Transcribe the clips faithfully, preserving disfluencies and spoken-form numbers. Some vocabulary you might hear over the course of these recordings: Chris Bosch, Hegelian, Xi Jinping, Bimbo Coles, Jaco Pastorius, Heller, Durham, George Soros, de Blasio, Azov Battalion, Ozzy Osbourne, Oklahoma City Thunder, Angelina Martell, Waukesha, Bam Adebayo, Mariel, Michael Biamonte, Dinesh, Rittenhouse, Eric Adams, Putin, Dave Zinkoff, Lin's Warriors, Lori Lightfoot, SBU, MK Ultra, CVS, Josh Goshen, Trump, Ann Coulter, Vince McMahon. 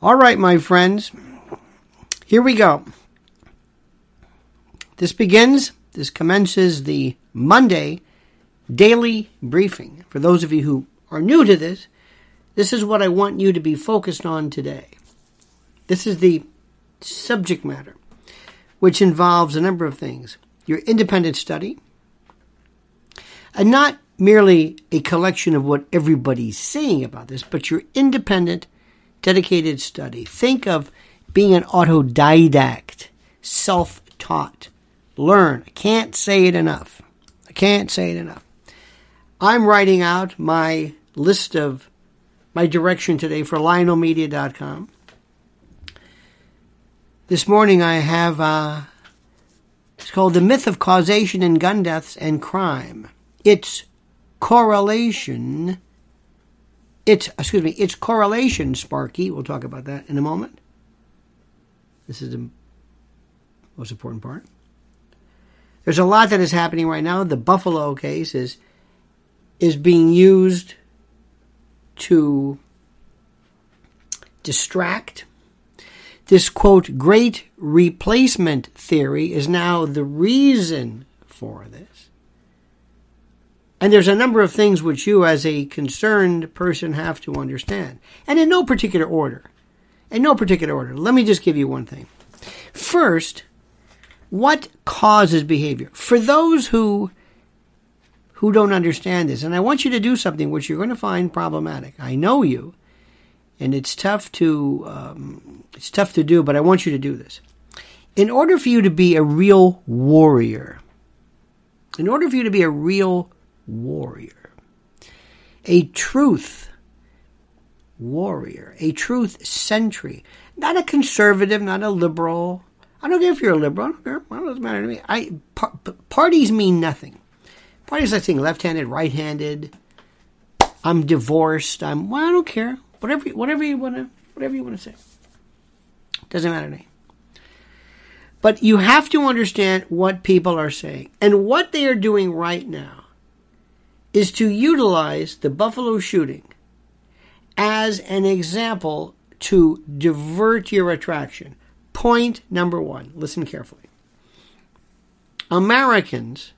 All right, my friends, here we go. This begins, this commences the Monday daily briefing. For those of you who are new to this, this is what I want you to be focused on today. This is the subject matter, which involves a number of things. Your independent study, and not merely a collection of what everybody's saying about this, but your independent, dedicated study. Think of being an autodidact, self-taught. Learn. I can't say it enough. I can't say it enough. I'm writing out my list of my direction today for Lionel Media dot com. This morning I have, uh, it's called The Myth of Causation in Gun Deaths and Crime. Its correlation, its, excuse me, its correlation, Sparky, we'll talk about that in a moment. This is the most important part. There's a lot that is happening right now. The Buffalo case is, is being used to distract. This, quote, great replacement theory is now the reason for this. And there's a number of things which you as a concerned person have to understand. And in no particular order. In no particular order. Let me just give you one thing. First, what causes behavior? For those who, who don't understand this, and I want you to do something which you're going to find problematic. I know you. And it's tough to um, it's tough to do, but I want you to do this. In order for you to be a real warrior, in order for you to be a real warrior, a truth warrior, a truth sentry, not a conservative, not a liberal. I don't care if you're a liberal. I don't care. Well, it doesn't matter to me. I par- parties mean nothing. Parties, I think, left-handed, right-handed. I'm divorced. I'm. Well, I don't care. Whatever, whatever you want to, whatever you want to say, doesn't matter to me. But you have to understand what people are saying, and what they are doing right now is to utilize the Buffalo shooting as an example to divert your attraction. Point number one. Listen carefully. Americans,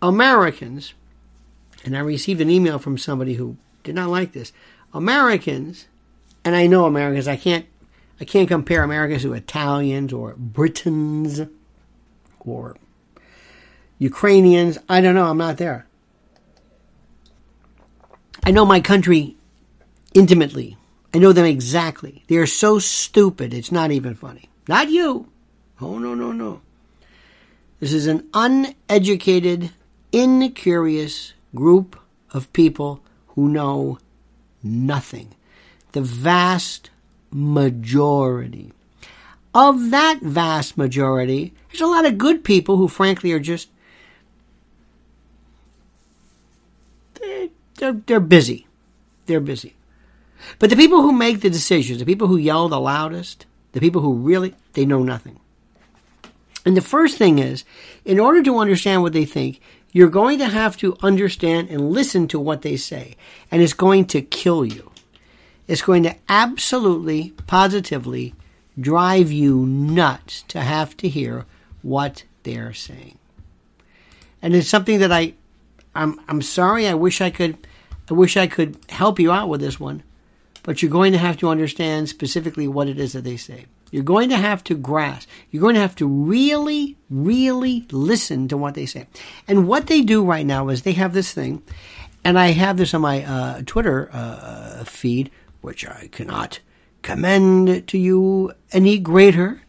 Americans, and I received an email from somebody who did not like this. Americans, and I know Americans, I can't I can't compare Americans to Italians or Britons or Ukrainians. I don't know, I'm not there. I know my country intimately. I know them exactly. They are so stupid, it's not even funny. Not you. Oh, no, no, no. This is an uneducated, incurious group of people who know nothing. The vast majority. Of that vast majority, there's a lot of good people who frankly are just, they're, they're busy. They're busy. But the people who make the decisions, the people who yell the loudest, the people who really, they know nothing. And the first thing is, in order to understand what they think, you're going to have to understand and listen to what they say. And it's going to kill you. It's going to absolutely, positively drive you nuts to have to hear what they're saying. And it's something that I, I'm, I'm sorry, I wish I could, I wish I could help you out with this one. But you're going to have to understand specifically what it is that they say. You're going to have to grasp. You're going to have to really, really listen to what they say. And what they do right now is they have this thing, and I have this on my uh, Twitter uh, feed, which I cannot commend to you any greater,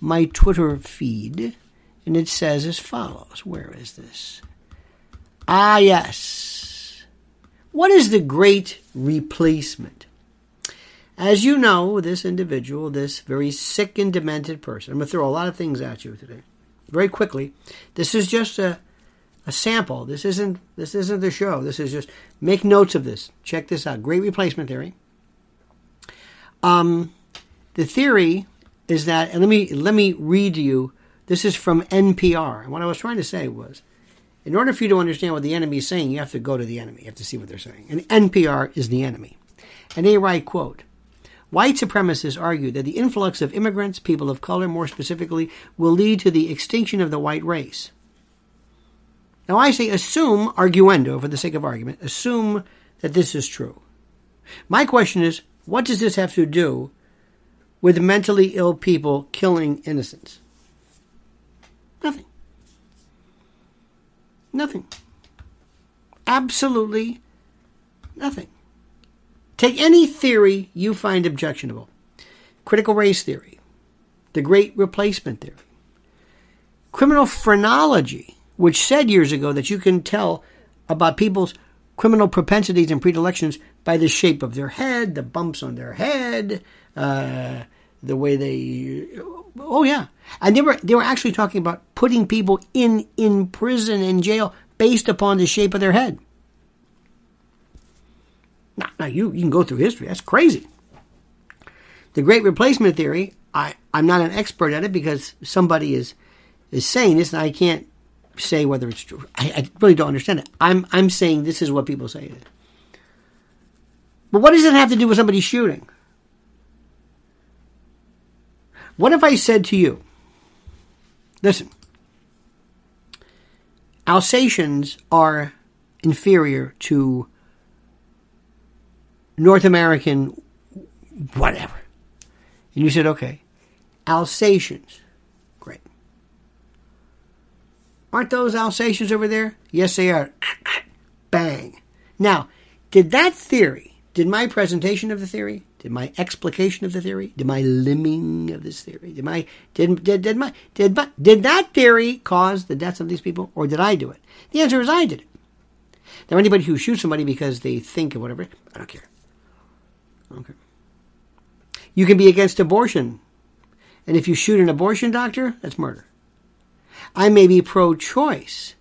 my Twitter feed, and it says as follows. Where is this? Ah, yes. What is the great replacement? As you know, this individual, this very sick and demented person, I'm going to throw a lot of things at you today, very quickly. This is just a, a sample. This isn't this isn't the show. This is just, make notes of this. Check this out. Great replacement theory. Um, the theory is that, and let me let me read to you. This is from N P R. And what I was trying to say was, in order for you to understand what the enemy is saying, you have to go to the enemy. You have to see what they're saying. And N P R is the enemy. And they write, quote, White supremacists argue that the influx of immigrants, people of color more specifically, will lead to the extinction of the white race. Now I say assume, arguendo, for the sake of argument, assume that this is true. My question is, what does this have to do with mentally ill people killing innocents? Nothing. Nothing. Absolutely nothing. Take any theory you find objectionable. Critical race theory, the great replacement theory, criminal phrenology, which said years ago that you can tell about people's criminal propensities and predilections by the shape of their head, the bumps on their head, uh, the way they... Oh, yeah. And they were, they were actually talking about putting people in, in prison, in jail, based upon the shape of their head. Now, now you, you can go through history. That's crazy. The great replacement theory, I, I'm not an expert at it because somebody is, is saying this and I can't say whether it's true. I, I really don't understand it. I'm I'm saying this is what people say. But what does it have to do with somebody shooting? What if I said to you, listen, Alsatians are inferior to North American whatever. And you said, okay, Alsatians. Aren't those Alsatians over there? Yes, they are. Bang. Now, did that theory, did my presentation of the theory, did my explication of the theory, did my limbing of this theory, did my did did did my did my, did that theory cause the deaths of these people, or did I do it? The answer is I did it. Now, anybody who shoots somebody because they think of whatever, I don't care. I don't care. You can be against abortion, and if you shoot an abortion doctor, that's murder. I may be pro-choice,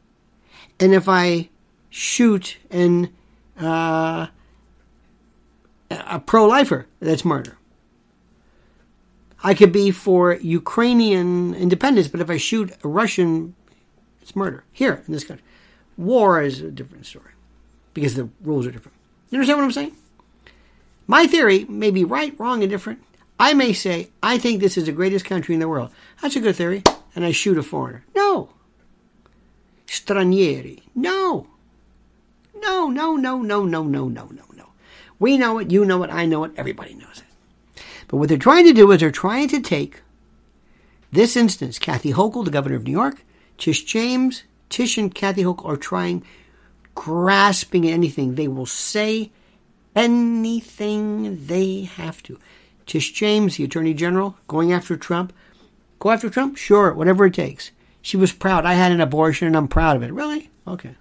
and if I shoot an, uh, a pro-lifer, that's murder. I could be for Ukrainian independence, but if I shoot a Russian, it's murder. Here, in this country. War is a different story, because the rules are different. You understand what I'm saying? My theory may be right, wrong, and different. I may say, I think this is the greatest country in the world. That's a good theory. And I shoot a foreigner. No. Stranieri. No. No, no, no, no, no, no, no, no, no. We know it, you know it, I know it, everybody knows it. But what they're trying to do is they're trying to take this instance, Kathy Hochul, the governor of New York, Tish James, Tish and Kathy Hochul are trying, grasping at anything. They will say anything they have to. Tish James, the attorney general, going after Trump. Go after Trump? Sure, whatever it takes. She was proud. I had an abortion and I'm proud of it. Really? Okay.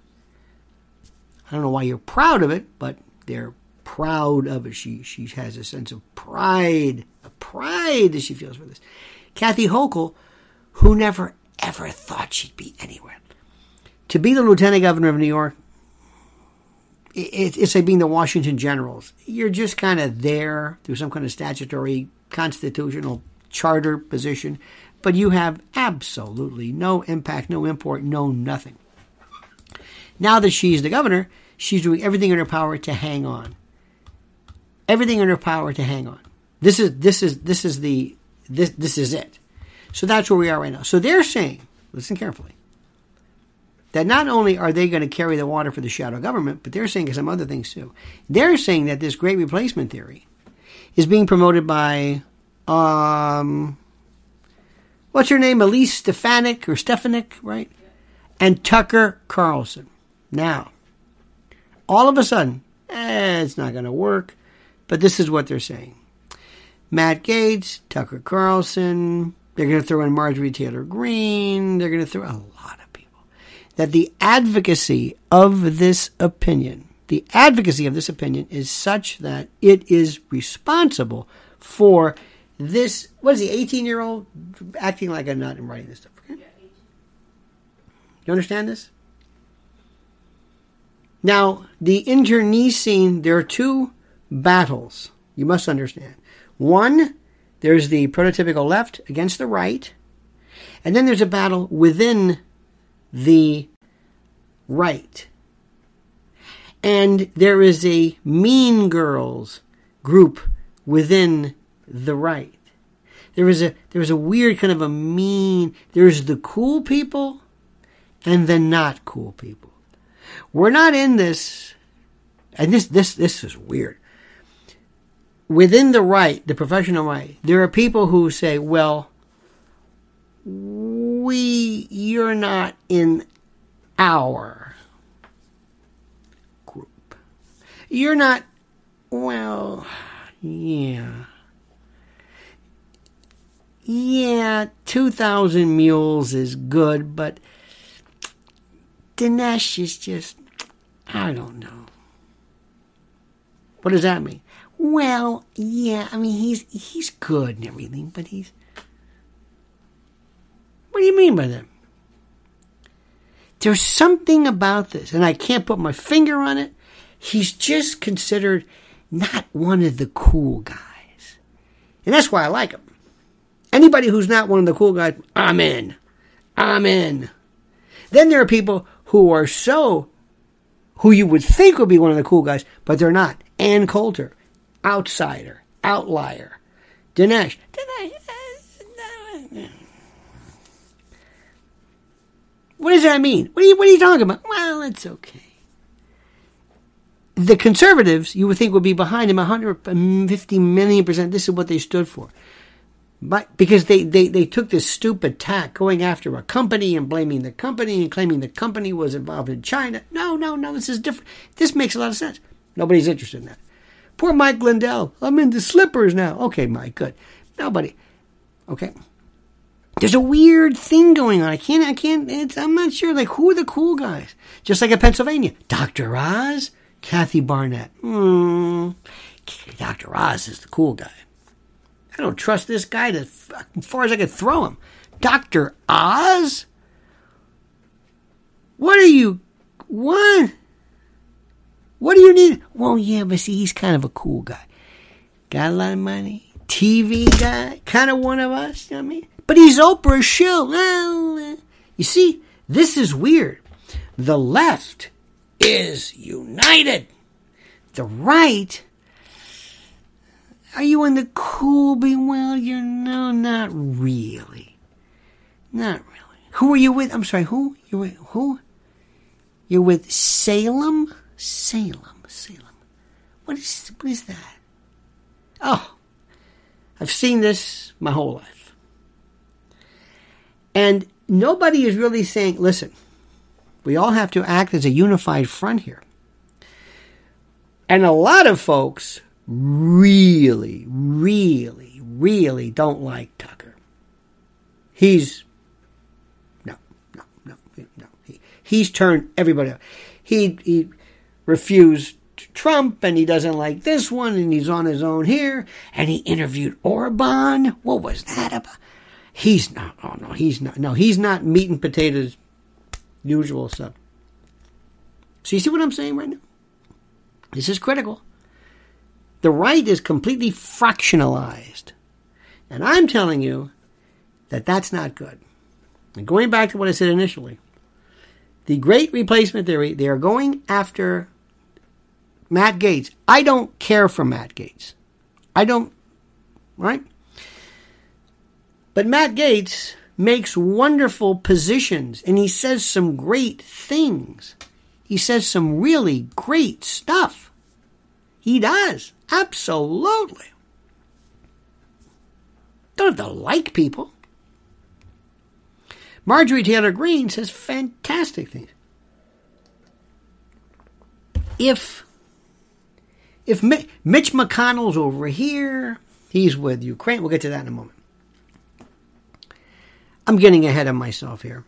I don't know why you're proud of it, but they're proud of it. She she has a sense of pride, a pride that she feels for this. Kathy Hochul, who never ever thought she'd be anywhere. To be the lieutenant governor of New York, it, it's like being the Washington Generals. You're just kind of there through some kind of statutory, constitutional charter position, but you have absolutely no impact, no import, no nothing. Now that she's the governor, she's doing everything in her power to hang on. Everything in her power to hang on. This is this is this is the this this is it. So that's where we are right now. So they're saying, listen carefully, that not only are they going to carry the water for the shadow government, but they're saying some other things too. They're saying that this great replacement theory is being promoted by Um, what's her name? Elise Stefanik or Stefanik, right? And Tucker Carlson. Now, all of a sudden, eh, it's not going to work, but this is what they're saying. Matt Gaetz, Tucker Carlson, they're going to throw in Marjorie Taylor Greene, they're going to throw a lot of people. That the advocacy of this opinion, the advocacy of this opinion is such that it is responsible for this, what is he, eighteen-year-old acting like a nut and writing this stuff? Okay? You understand this? Now, the internee scene, there are two battles you must understand. One, there's the prototypical left against the right, and then there's a battle within the right. And there is a mean girls group within the right. There is a there is a weird kind of a mean. There's the cool people and the not cool people. We're not in this, and this this this is weird. Within the right, the professional right, there are people who say, well, we you're not in our group. You're not, well, yeah. Yeah, two thousand mules is good, but Dinesh is just, I don't know. What does that mean? Well, yeah, I mean, he's he's good and everything, but he's... What do you mean by that? There's something about this, and I can't put my finger on it. He's just considered not one of the cool guys. And that's why I like him. Anybody who's not one of the cool guys, I'm in. I'm in. Then there are people who are so, who you would think would be one of the cool guys, but they're not. Ann Coulter, outsider, outlier. Dinesh. Dinesh. What does that mean? What are you, what are you talking about? Well, it's okay. The conservatives, you would think, would be behind him one hundred fifty million percent. This is what they stood for. But because they, they, they took this stupid tack going after a company and blaming the company and claiming the company was involved in China. No, no, no, this is different. This makes a lot of sense. Nobody's interested in that. Poor Mike Lindell. I'm into slippers now. Okay, Mike, good. Nobody. Okay. There's a weird thing going on. I can't, I can't, it's, I'm not sure. Like, who are the cool guys? Just like in Pennsylvania. Doctor Oz, Kathy Barnett. Hmm. Doctor Oz is the cool guy. I don't trust this guy to, as far as I could throw him. Doctor Oz? What are you, what? What do you need? Well, yeah, but see, he's kind of a cool guy. Got a lot of money. T V guy. Kind of one of us, you know what I mean? But he's Oprah's shill. Well, you see, this is weird. The left is united. The right... Are you in the cool being? Well, you know, not really. Not really. Who are you with? I'm sorry, who? You're with who? You're with Salem? Salem. Salem. What is what is that? Oh. I've seen this my whole life. And nobody is really saying, listen, we all have to act as a unified front here. And a lot of folks really, really, really don't like Tucker. He's, no, no, no, no. He, he's turned everybody up. He, he refused Trump, and he doesn't like this one, and he's on his own here, and he interviewed Orban. What was that about? He's not, oh no, he's not, no, he's not meat and potatoes, usual stuff. So you see what I'm saying right now? This is critical. The right is completely fractionalized. And I'm telling you that that's not good. And going back to what I said initially, the great replacement theory, they are going after Matt Gaetz. I don't care for Matt Gaetz. I don't, right? But Matt Gaetz makes wonderful positions, and he says some great things. He says some really great stuff. He does. Absolutely. Don't have to like people. Marjorie Taylor Greene says fantastic things. If if Mi- Mitch McConnell's over here, he's with Ukraine. We'll get to that in a moment. I'm getting ahead of myself here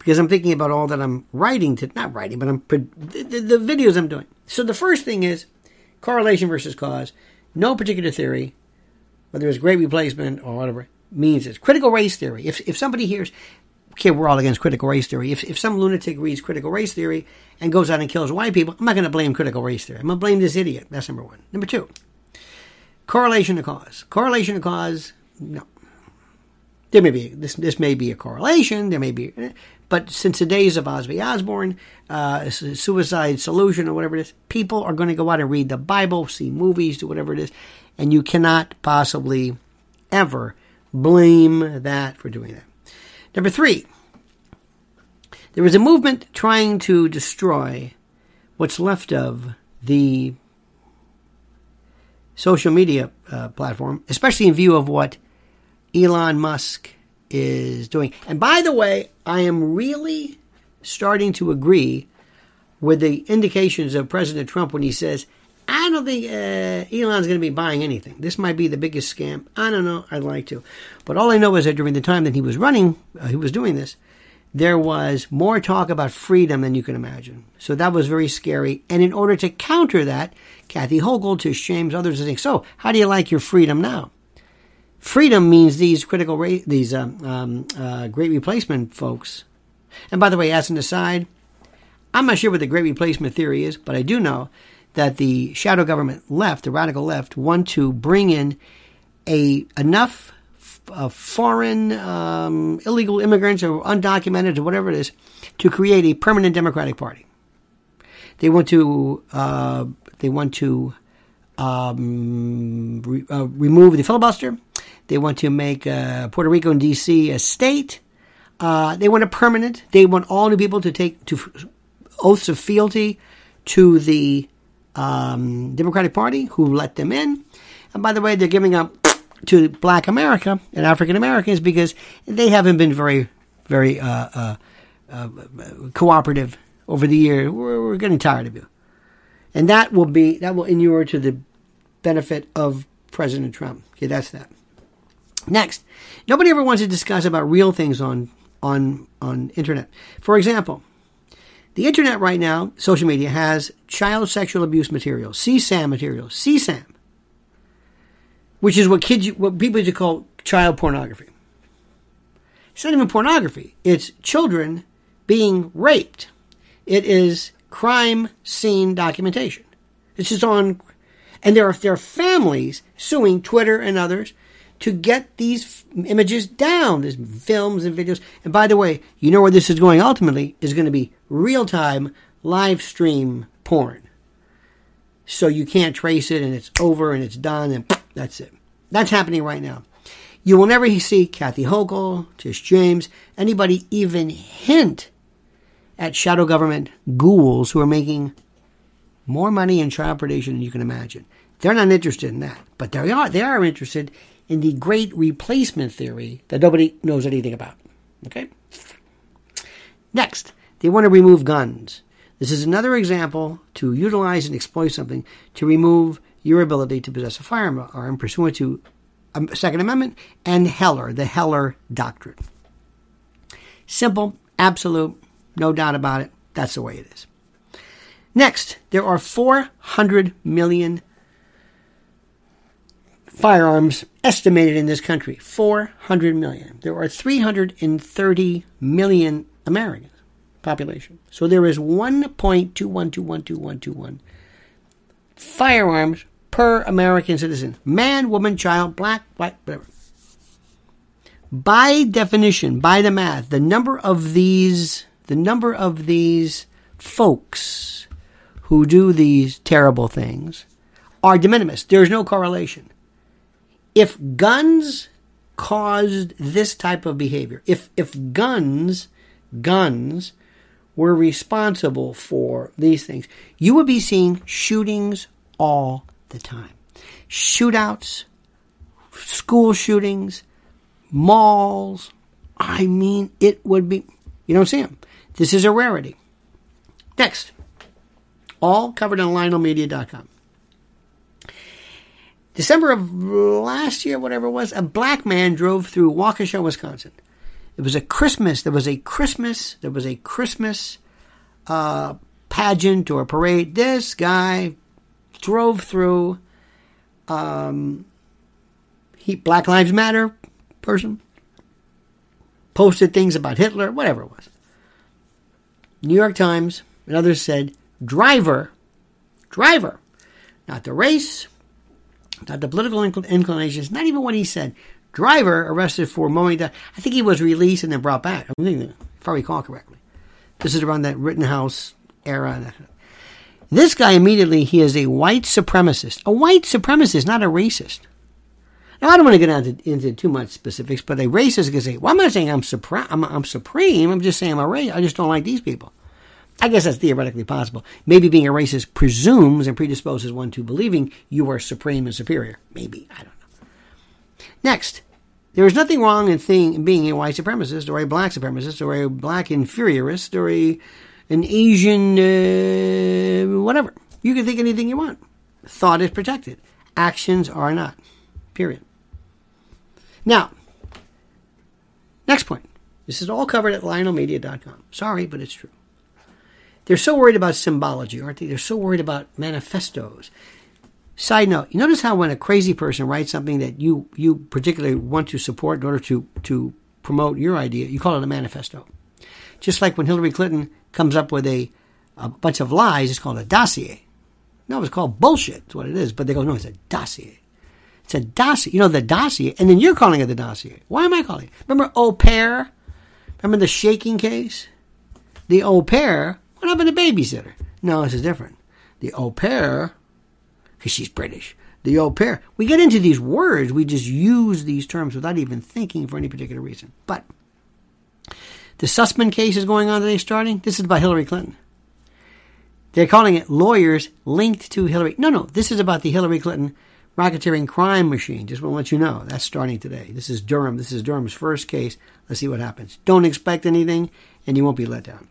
because I'm thinking about all that I'm writing to not writing, but I'm the, the videos I'm doing. So the first thing is correlation versus cause. No particular theory, whether it's great replacement or whatever, means it's critical race theory. If if somebody hears, okay, we're all against critical race theory. If if some lunatic reads critical race theory and goes out and kills white people, I'm not going to blame critical race theory. I'm going to blame this idiot. That's number one. Number two, correlation to cause. Correlation to cause, no. There may be this. This may be a correlation. There may be, but since the days of Ozzy Osbourne, uh, Suicide Solution, or whatever it is, people are going to go out and read the Bible, see movies, do whatever it is, and you cannot possibly ever blame that for doing that. Number three, there is a movement trying to destroy what's left of the social media uh, platform, especially in view of what Elon Musk is doing. And by the way, I am really starting to agree with the indications of President Trump when he says, I don't think uh, Elon's going to be buying anything. This might be the biggest scam. I don't know. I'd like to. But all I know is that during the time that he was running, uh, he was doing this, there was more talk about freedom than you can imagine. So that was very scary. And in order to counter that, Kathy Hochul, Tish James, others are saying, so how do you like your freedom now? Freedom means these critical, ra- these um, um, uh, great replacement folks. And by the way, as an aside, I'm not sure what the great replacement theory is, but I do know that the shadow government left, the radical left, want to bring in a enough f- uh, foreign um, illegal immigrants or undocumented or whatever it is to create a permanent Democratic Party. They want to. Uh, they want to um, re- uh, remove the filibuster. They want to make uh, Puerto Rico and D C a state. Uh, they want a permanent. They want all new people to take to f- oaths of fealty to the um, Democratic Party, who let them in. And by the way, they're giving up to Black America and African Americans because they haven't been very, very uh, uh, uh, cooperative over the year. We're, we're getting tired of you, and that will be that will inure to the benefit of President Trump. Okay, that's that. Next, nobody ever wants to discuss about real things on on on internet. For example, the internet right now, social media, has child sexual abuse material, C SAM material, C SAM, which is what kids, what people used to call child pornography. It's not even pornography. It's children being raped. It is crime scene documentation. It's just on, and there are there are families suing Twitter and others to get these f- images down, these films and videos. And by the way, you know where this is going ultimately is going to be real-time live stream porn. So you can't trace it, and it's over, and it's done, and that's it. That's happening right now. You will never see Kathy Hochul, Tish James, anybody even hint at shadow government ghouls who are making more money in child predation than you can imagine. They're not interested in that, but they are, they are interested in the great replacement theory that nobody knows anything about. Okay? Next, they want to remove guns. This is another example to utilize and exploit something to remove your ability to possess a firearm pursuant to the Second Amendment and Heller, the Heller Doctrine. Simple, absolute, no doubt about it. That's the way it is. Next, there are four hundred million firearms estimated in this country, four hundred million. There are three hundred thirty million Americans population. So there is one point two one two one two one two one firearms per American citizen. Man, woman, child, black, white, whatever. By definition, by the math, the number of these, the number of these folks who do these terrible things are de minimis. There's no correlation. If guns caused this type of behavior, if if guns, guns were responsible for these things, you would be seeing shootings all the time. Shootouts, school shootings, malls. I mean, it would be, you don't see them. This is a rarity. Next, all covered on Lionel Media dot com. December of last year, whatever it was, a black man drove through Waukesha, Wisconsin. It was a Christmas. There was a Christmas. There was a Christmas uh, pageant or parade. This guy drove through. Um, he Black Lives Matter person posted things about Hitler, whatever it was. New York Times and others said, "Driver, driver, not the race." Not the political inclinations, not even what he said. Driver arrested for mowing down. I think he was released and then brought back, if I recall correctly. This is around that Rittenhouse era. This guy immediately, he is a white supremacist. A white supremacist, not a racist. Now, I don't want to get into, into too much specifics, but a racist can say, well, I'm not saying I'm, supra- I'm, I'm supreme. I'm just saying I'm a racist. I just don't like these people. I guess that's theoretically possible. Maybe being a racist presumes and predisposes one to believing you are supreme and superior. Maybe. I don't know. Next. There is nothing wrong in thing, being a white supremacist or a black supremacist or a black inferiorist or a, an Asian uh, whatever. You can think anything you want. Thought is protected. Actions are not. Period. Now, next point. This is all covered at Lionel Media dot com. Sorry, but it's true. They're so worried about symbology, aren't they? They're so worried about manifestos. Side note, you notice how when a crazy person writes something that you, you particularly want to support in order to, to promote your idea, you call it a manifesto. Just like when Hillary Clinton comes up with a, a bunch of lies, it's called a dossier. No, it's called bullshit, is what it is. But they go, no, it's a dossier. It's a dossier. You know, the dossier. And then you're calling it the dossier. Why am I calling it? Remember au pair? Remember the shaking case? The au pair... What happened to babysitter? No, this is different. The au pair, because she's British. The au pair. We get into these words. We just use these terms without even thinking for any particular reason. But the Sussman case is going on today starting. This is about Hillary Clinton. They're calling it lawyers linked to Hillary. No, no. This is about the Hillary Clinton racketeering crime machine. Just want to let you know. That's starting today. This is Durham. This is Durham's first case. Let's see what happens. Don't expect anything, and you won't be let down.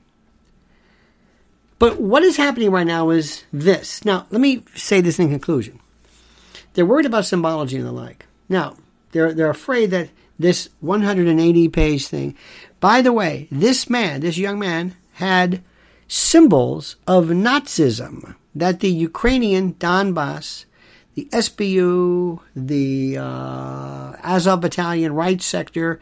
But what is happening right now is this. Now, let me say this in conclusion. They're worried about symbology and the like. Now, they're they're afraid that this one hundred eighty page thing... By the way, this man, this young man, had symbols of Nazism that the Ukrainian Donbass, the S B U, the uh, Azov Battalion, right sector...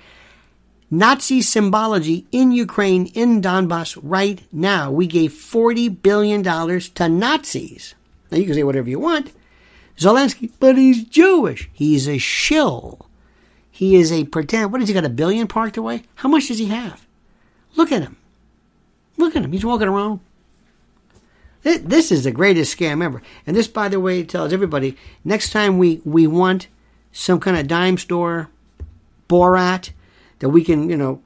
Nazi symbology in Ukraine, in Donbass right now. We gave forty billion dollars to Nazis. Now, you can say whatever you want. Zelensky, but he's Jewish. He's a shill. He is a pretend. What, has he got a billion parked away? How much does he have? Look at him. Look at him. He's walking around. This is the greatest scam ever. And this, by the way, tells everybody, next time we, we want some kind of dime store, Borat, that we can, you know,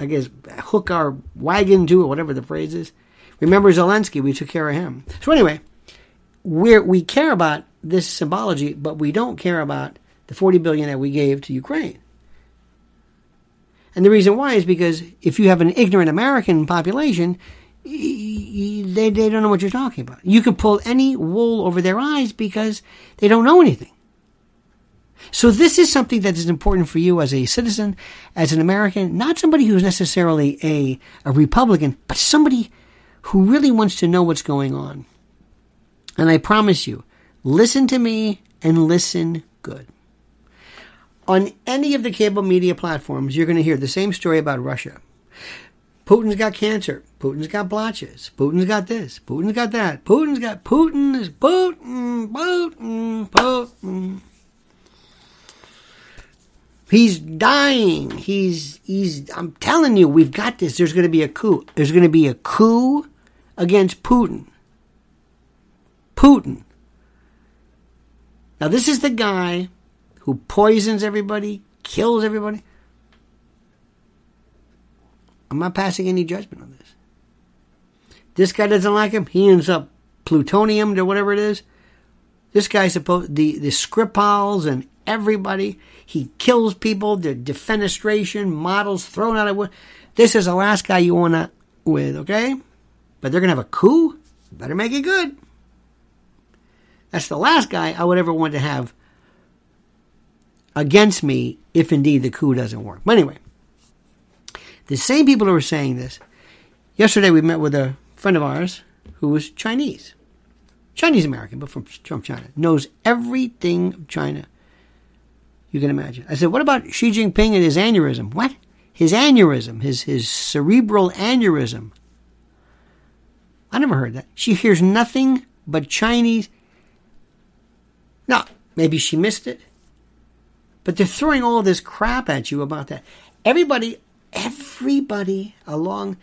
I guess, hook our wagon to, or whatever the phrase is. Remember Zelensky, we took care of him. So anyway, we're, we care about this symbology, but we don't care about the forty billion dollars that we gave to Ukraine. And the reason why is because if you have an ignorant American population, they, they don't know what you're talking about. You can pull any wool over their eyes because they don't know anything. So this is something that is important for you as a citizen, as an American, not somebody who's necessarily a, a Republican, but somebody who really wants to know what's going on. And I promise you, listen to me and listen good. On any of the cable media platforms, you're going to hear the same story about Russia. Putin's got cancer. Putin's got blotches. Putin's got this. Putin's got that. Putin's got Putin is Putin, Putin, Putin. He's dying. He's, he's, I'm telling you, we've got this. There's going to be a coup. There's going to be a coup against Putin. Putin. Now, this is the guy who poisons everybody, kills everybody. I'm not passing any judgment on this. This guy doesn't like him. He ends up plutoniumed or whatever it is. This guy's supposed, the, the Skripals and everybody. He kills people. The defenestration, models thrown out of wood. This is the last guy you want to with, okay? But they're going to have a coup? Better make it good. That's the last guy I would ever want to have against me if indeed the coup doesn't work. But anyway, the same people who are saying this, yesterday we met with a friend of ours who was Chinese. Chinese American, but from, from China. Knows everything of China. You can imagine. I said, what about Xi Jinping and his aneurysm? What? His aneurysm. His his cerebral aneurysm. I never heard that. She hears nothing but Chinese. Now, maybe she missed it. But they're throwing all this crap at you about that. Everybody, everybody along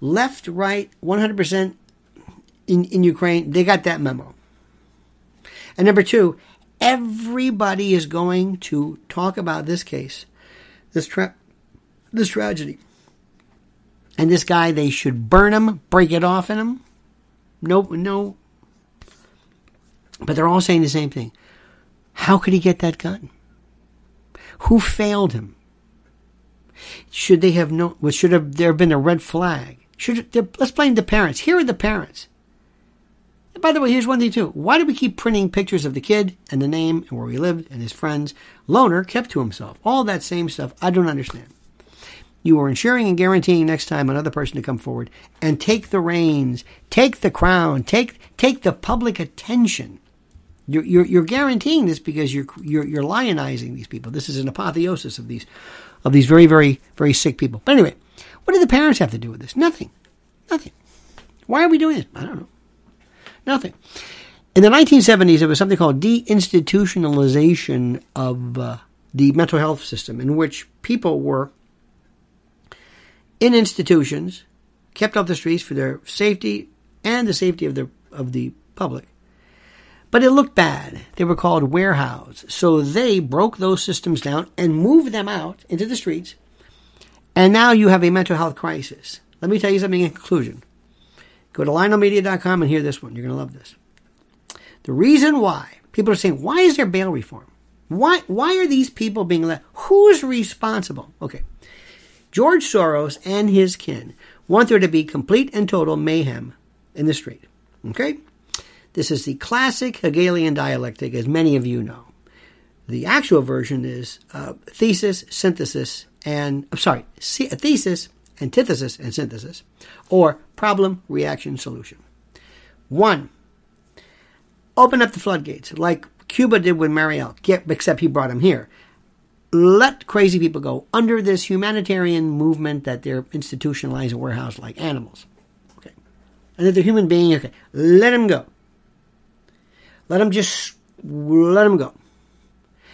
left, right, one hundred percent in, in Ukraine, they got that memo. And number two, everybody is going to talk about this case, this tra- this tragedy. And this guy, they should burn him, break it off in him. No, no. But they're all saying the same thing. How could he get that gun? Who failed him? Should they have no? Should have there have been a red flag? Should let's blame the parents. Here are the parents. And by the way, here's one thing too. Why do we keep printing pictures of the kid and the name and where he lived and his friends? Loaner kept to himself. All that same stuff. I don't understand. You are ensuring and guaranteeing next time another person to come forward and take the reins, take the crown, take take the public attention. You're, you're, you're guaranteeing this because you're, you're you're lionizing these people. This is an apotheosis of these of these very, very, very sick people. But anyway, what do the parents have to do with this? Nothing. Nothing. Why are we doing this? I don't know. Nothing. In the nineteen seventies, there was something called deinstitutionalization of uh, the mental health system, in which people were in institutions, kept off the streets for their safety and the safety of the of the public. But it looked bad. They were called warehouses. So they broke those systems down and moved them out into the streets. And now you have a mental health crisis. Let me tell you something in conclusion. Go to Lionel Media dot com and hear this one. You're going to love this. The reason why people are saying, why is there bail reform? Why, why are these people being let? Who's responsible? Okay. George Soros and his kin want there to be complete and total mayhem in the street. Okay? This is the classic Hegelian dialectic, as many of you know. The actual version is uh, thesis, synthesis, and, I'm sorry, thesis, antithesis, and synthesis, or problem, reaction, solution. One, open up the floodgates, like Cuba did with Mariel, except he brought him here. Let crazy people go under this humanitarian movement that they're institutionalized and warehoused like animals. Okay, and that they're human beings, okay, let them go. Let them just, let them go.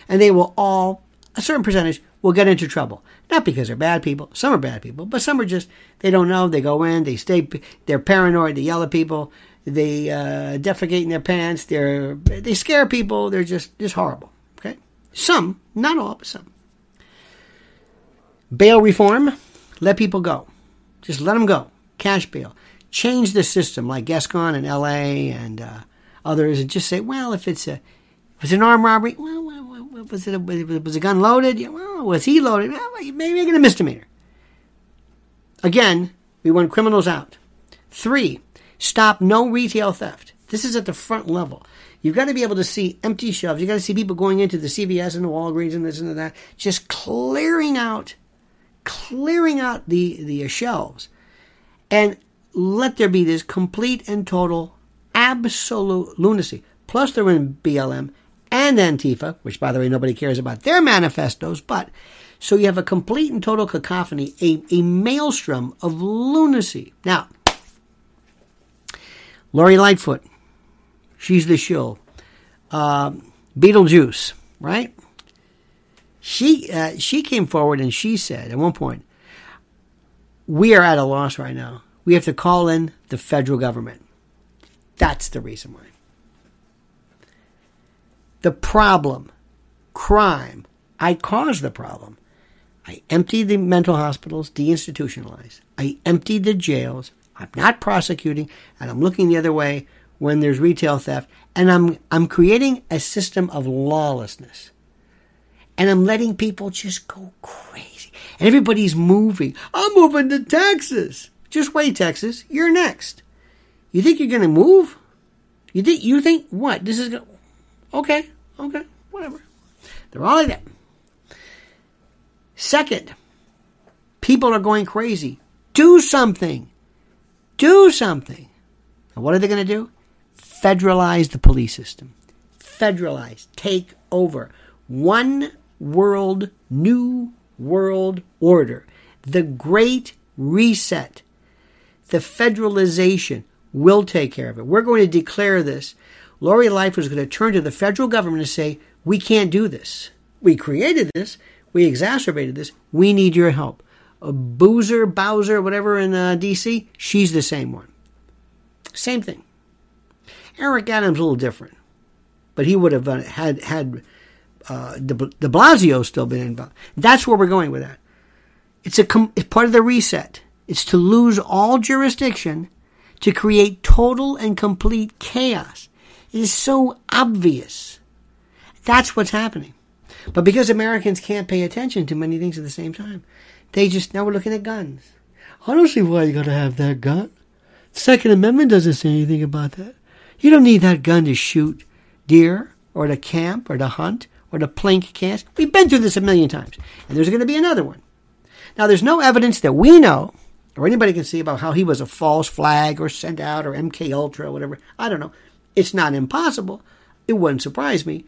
And they will all, a certain percentage, will get into trouble. Not because they're bad people. Some are bad people. But some are just, they don't know. They go in. They stay, they're paranoid. They yell at people. They uh, defecate in their pants. They're, they scare people. They're just, just horrible. Okay? Some, not all, but some. Bail reform. Let people go. Just let them go. Cash bail. Change the system like Gascon in L A and, uh, others, and just say, well, if it's a, was it an armed robbery? Well, was it a, was a gun loaded? Yeah, well, was he loaded? Well, maybe I get a misdemeanor. Again, we want criminals out. Three, stop no retail theft. This is at the front level. You've got to be able to see empty shelves. You've got to see people going into the C V S and the Walgreens and this and that, just clearing out, clearing out the, the shelves. And let there be this complete and total absolute lunacy. Plus they're in B L M and Antifa, which by the way, nobody cares about their manifestos, but so you have a complete and total cacophony, a, a maelstrom of lunacy. Now, Lori Lightfoot, she's the shill. Um, Beetlejuice, right? She, uh, she came forward and she said at one point, we are at a loss right now. We have to call in the federal government. That's the reason why. The problem, crime, I caused the problem. I emptied the mental hospitals, deinstitutionalized. I emptied the jails. I'm not prosecuting, and I'm looking the other way when there's retail theft, and I'm I'm creating a system of lawlessness. And I'm letting people just go crazy. And everybody's moving. I'm moving to Texas. Just wait, Texas. You're next. You think you're going to move? You think, you think what? This is going to, okay, okay, whatever. They're all like that. Second, people are going crazy. Do something. Do something. And what are they going to do? Federalize the police system. Federalize. Take over. One world, new world order. The Great Reset. The federalization. We'll take care of it. We're going to declare this. Lori Lightfoot is going to turn to the federal government and say, we can't do this. we created this, we exacerbated this, we need your help. A Boozer, Bowser, whatever in uh, D C, she's the same one. Same thing. Eric Adams a little different, but he would have uh, had had uh, de, de Blasio still been involved. That's where we're going with that. It's a com- it's part of the reset. It's to lose all jurisdiction, to create total and complete chaos. It is so obvious. That's what's happening. But because Americans can't pay attention to many things at the same time, they just, now we're looking at guns. I don't see why you got to have that gun. The Second Amendment doesn't say anything about that. You don't need that gun to shoot deer or to camp or to hunt or to plink cast. We've been through this a million times. And there's going to be another one. Now, there's no evidence that we know or anybody can see about how he was a false flag or sent out or M K Ultra or whatever. I don't know. It's not impossible. It wouldn't surprise me.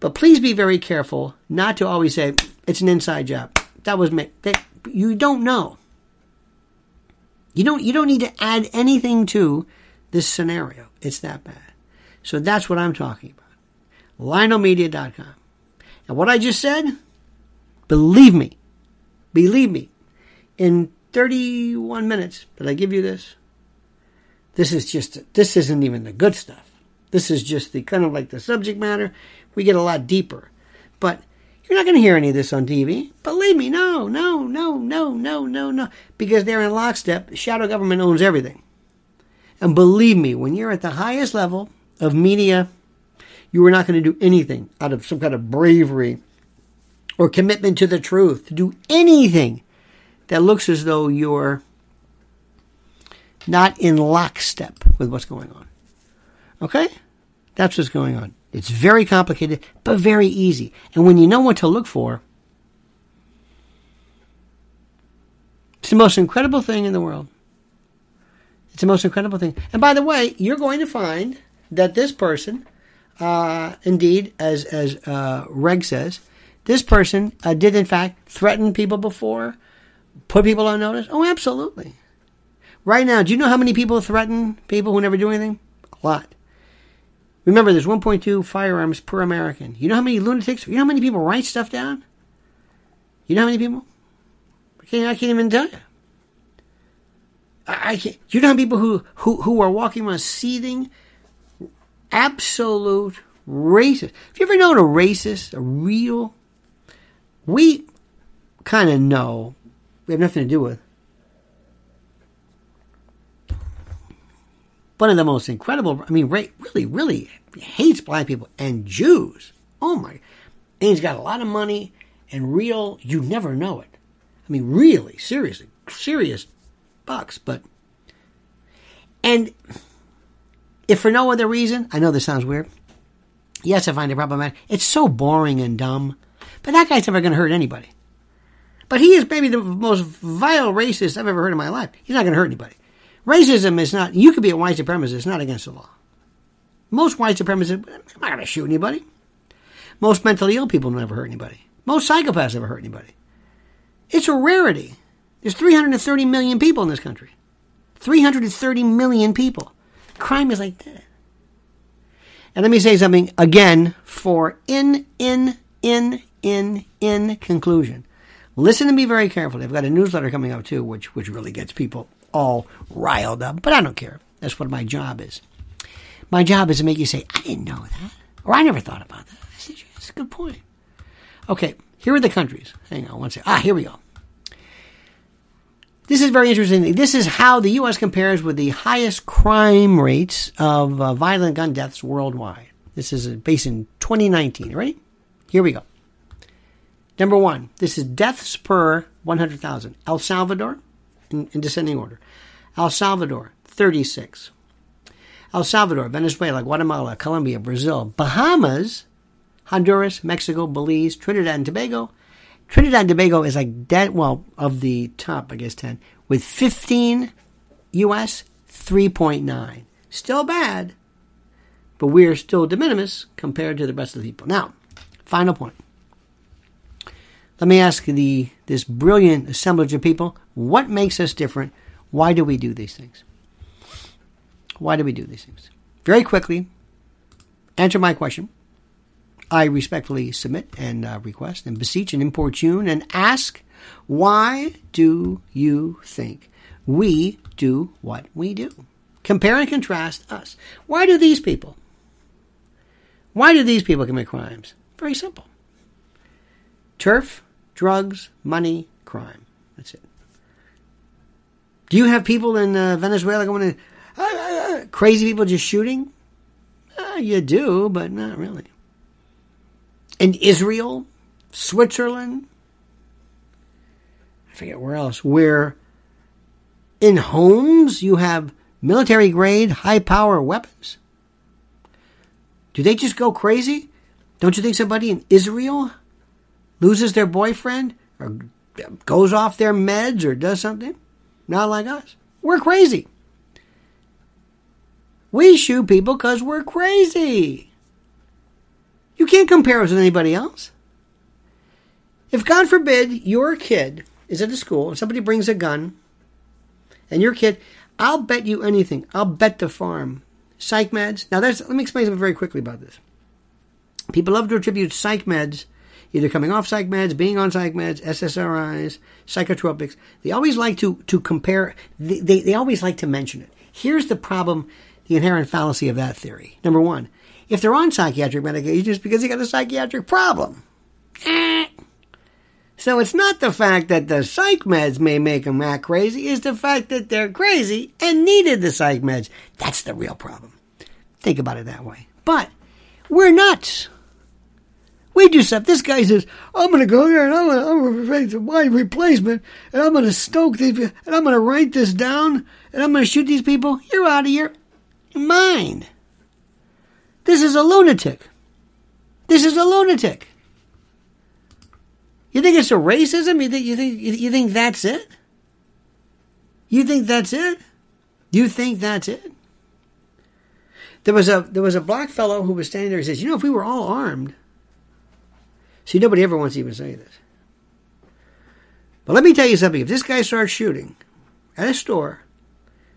But please be very careful not to always say, it's an inside job. That was me. They, you don't know. You don't, you don't need to add anything to this scenario. It's that bad. So that's what I'm talking about. Lionel Media dot com. And what I just said, believe me, believe me, in thirty-one minutes that I give you this, this is just, this isn't even the good stuff. This is just the kind of like the subject matter. We get a lot deeper. But you're not going to hear any of this on T V. Believe me, no, no, no, no, no, no, no. Because they're in lockstep. Shadow government owns everything. And believe me, when you're at the highest level of media, you are not going to do anything out of some kind of bravery or commitment to the truth. To do anything that looks as though you're not in lockstep with what's going on. Okay? That's what's going on. It's very complicated, but very easy. And when you know what to look for, it's the most incredible thing in the world. It's the most incredible thing. And by the way, you're going to find that this person, uh, indeed, as, as uh, Reg says, this person uh, did, in fact, threaten people before, put people on notice. Oh, absolutely. Right now, do you know how many people threaten people who never do anything? A lot. Remember, there's one point two firearms per American. You know how many lunatics? You know how many people write stuff down? You know how many people? I can't, I can't even tell you. I, I can't. You know how many people who, who, who are walking around seething? Absolute racist. Have you ever known a racist? A real? We kind of know. We have nothing to do with. One of the most incredible, I mean, Ray really, really hates black people and Jews. Oh, my. And he's got a lot of money and real, you never know it. I mean, really, seriously, serious bucks. But, and if for no other reason, I know this sounds weird. Yes, I find it problematic. It's so boring and dumb. But that guy's never going to hurt anybody. But he is maybe the most vile racist I've ever heard in my life. He's not going to hurt anybody. Racism is not, you could be a white supremacist, it's not against the law. Most white supremacists, I'm not going to shoot anybody. Most mentally ill people never hurt anybody. Most psychopaths never hurt anybody. It's a rarity. There's three hundred thirty million people in this country. three hundred thirty million people. Crime is like that. And let me say something again for in, in, in, in, in conclusion. Listen to me very carefully. I've got a newsletter coming out too, which which really gets people all riled up, but I don't care. That's what my job is. My job is to make you say, I didn't know that, or I never thought about that. I said, that's a good point. Okay, here are the countries. Hang on one second. Ah, here we go. This is very interesting. This is how the U S compares with the highest crime rates of uh, violent gun deaths worldwide. This is based in twenty nineteen. Ready? Here we go. Number one, this is deaths per one hundred thousand. El Salvador, In, in descending order. El Salvador, thirty-six. El Salvador, Venezuela, Guatemala, Colombia, Brazil, Bahamas, Honduras, Mexico, Belize, Trinidad and Tobago. Trinidad and Tobago is like that, well, of the top, I guess, ten, with fifteen U S, three point nine. Still bad, but we're still de minimis compared to the rest of the people. Now, final point. Let me ask the this brilliant assemblage of people, what makes us different? Why do we do these things? Why do we do these things? Very quickly, answer my question. I respectfully submit and uh, request and beseech and importune and ask, why do you think we do what we do? Compare and contrast us. Why do these people? Why do these people commit crimes? Very simple. Turf, drugs, money, crime. That's it. Do you have people in uh, Venezuela going to uh, uh, crazy people just shooting? Uh, you do, but not really. In Israel, Switzerland, I forget where else, where in homes you have military-grade, high-power weapons. Do they just go crazy? Don't you think somebody in Israel loses their boyfriend or goes off their meds or does something? Not like us. We're crazy. We shoot people because we're crazy. You can't compare us with anybody else. If, God forbid, your kid is at a school and somebody brings a gun, and your kid, I'll bet you anything. I'll bet the farm. Psych meds. Now, there's, let me explain something very quickly about this. People love to attribute psych meds, either coming off psych meds, being on psych meds, S S R Is, psychotropics. They always like to, to compare. They, they, they always like to mention it. Here's the problem, the inherent fallacy of that theory. Number one, if they're on psychiatric medication, it's because they got a psychiatric problem. So it's not the fact that the psych meds may make them act crazy. It's the fact that they're crazy and needed the psych meds. That's the real problem. Think about it that way. But we're nuts. We do stuff. This guy says, I'm going to go here and I'm going to make a wide replacement and I'm going to stoke these and I'm going to write this down and I'm going to shoot these people. You're out of your mind. This is a lunatic. This is a lunatic. You think it's a racism? You think you think you think that's it? You think that's it? You think that's it? There was a there was a black fellow who was standing there. He says, "You know, if we were all armed." See, nobody ever wants to even say this. But let me tell you something. If this guy starts shooting at a store,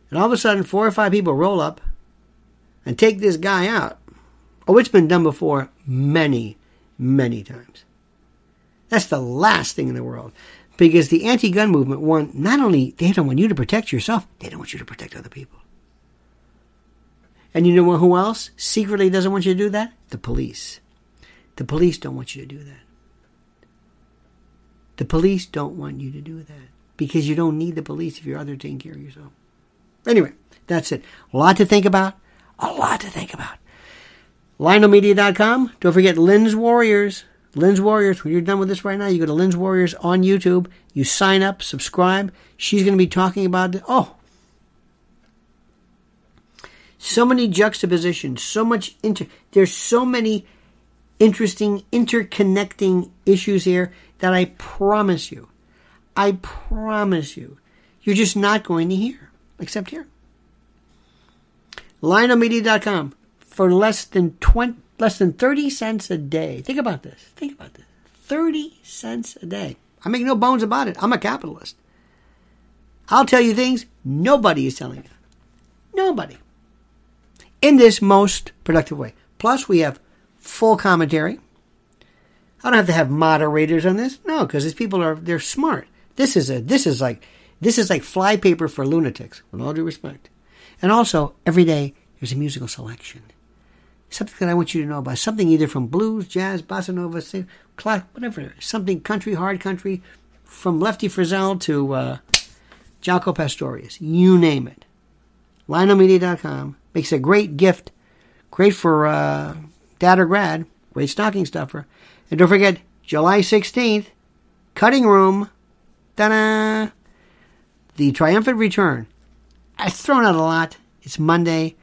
and all of a sudden four or five people roll up and take this guy out, oh, it's been done before many, many times. That's the last thing in the world. Because the anti-gun movement, want, not only they don't want you to protect yourself, they don't want you to protect other people. And you know who else secretly doesn't want you to do that? The police. The police don't want you to do that. The police don't want you to do that. Because you don't need the police if you're other taking care of yourself. Anyway, that's it. A lot to think about. A lot to think about. Lionel Media dot com. Don't forget Lin's Warriors. Lin's Warriors. When you're done with this right now, you go to Lin's Warriors on YouTube. You sign up, subscribe. She's going to be talking about the, oh, so many juxtapositions, so much inter. There's so many interesting, interconnecting issues here that I promise you, I promise you, you're just not going to hear, except here. Lionel Media dot com for less than twenty. Less than thirty cents a day. Think about this. Think about this. thirty cents a day. I make no bones about it. I'm a capitalist. I'll tell you things nobody is telling you. Nobody. In this most productive way. Plus, we have full commentary. I don't have to have moderators on this. No, because these people are, they're smart. This is a, this is like, this is like fly paper for lunatics, with all due respect. And also, every day, there's a musical selection. Something that I want you to know about. Something either from blues, jazz, bossa nova, sing, clock, whatever. Something country, hard country, from Lefty Frizzell to uh, Jaco Pastorius. You name it. Lionel Media dot com makes a great gift. Great for uh, dad or grad. Great stocking stuffer. And don't forget, July sixteenth, Cutting Room. Ta-da! The Triumphant Return. I've thrown out a lot. It's Monday.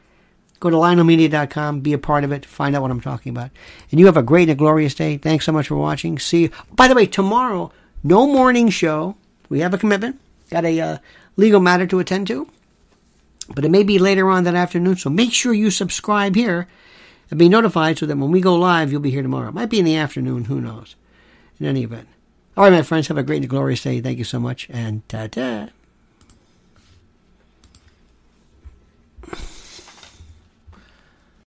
Go to Lionel Media dot com, be a part of it, find out what I'm talking about. And you have a great and a glorious day. Thanks so much for watching. See you. By the way, tomorrow, no morning show. We have a commitment. Got a uh, legal matter to attend to. But it may be later on that afternoon, so make sure you subscribe here and be notified so that when we go live, you'll be here tomorrow. It might be in the afternoon. Who knows? In any event. All right, my friends, have a great and a glorious day. Thank you so much, and ta-ta.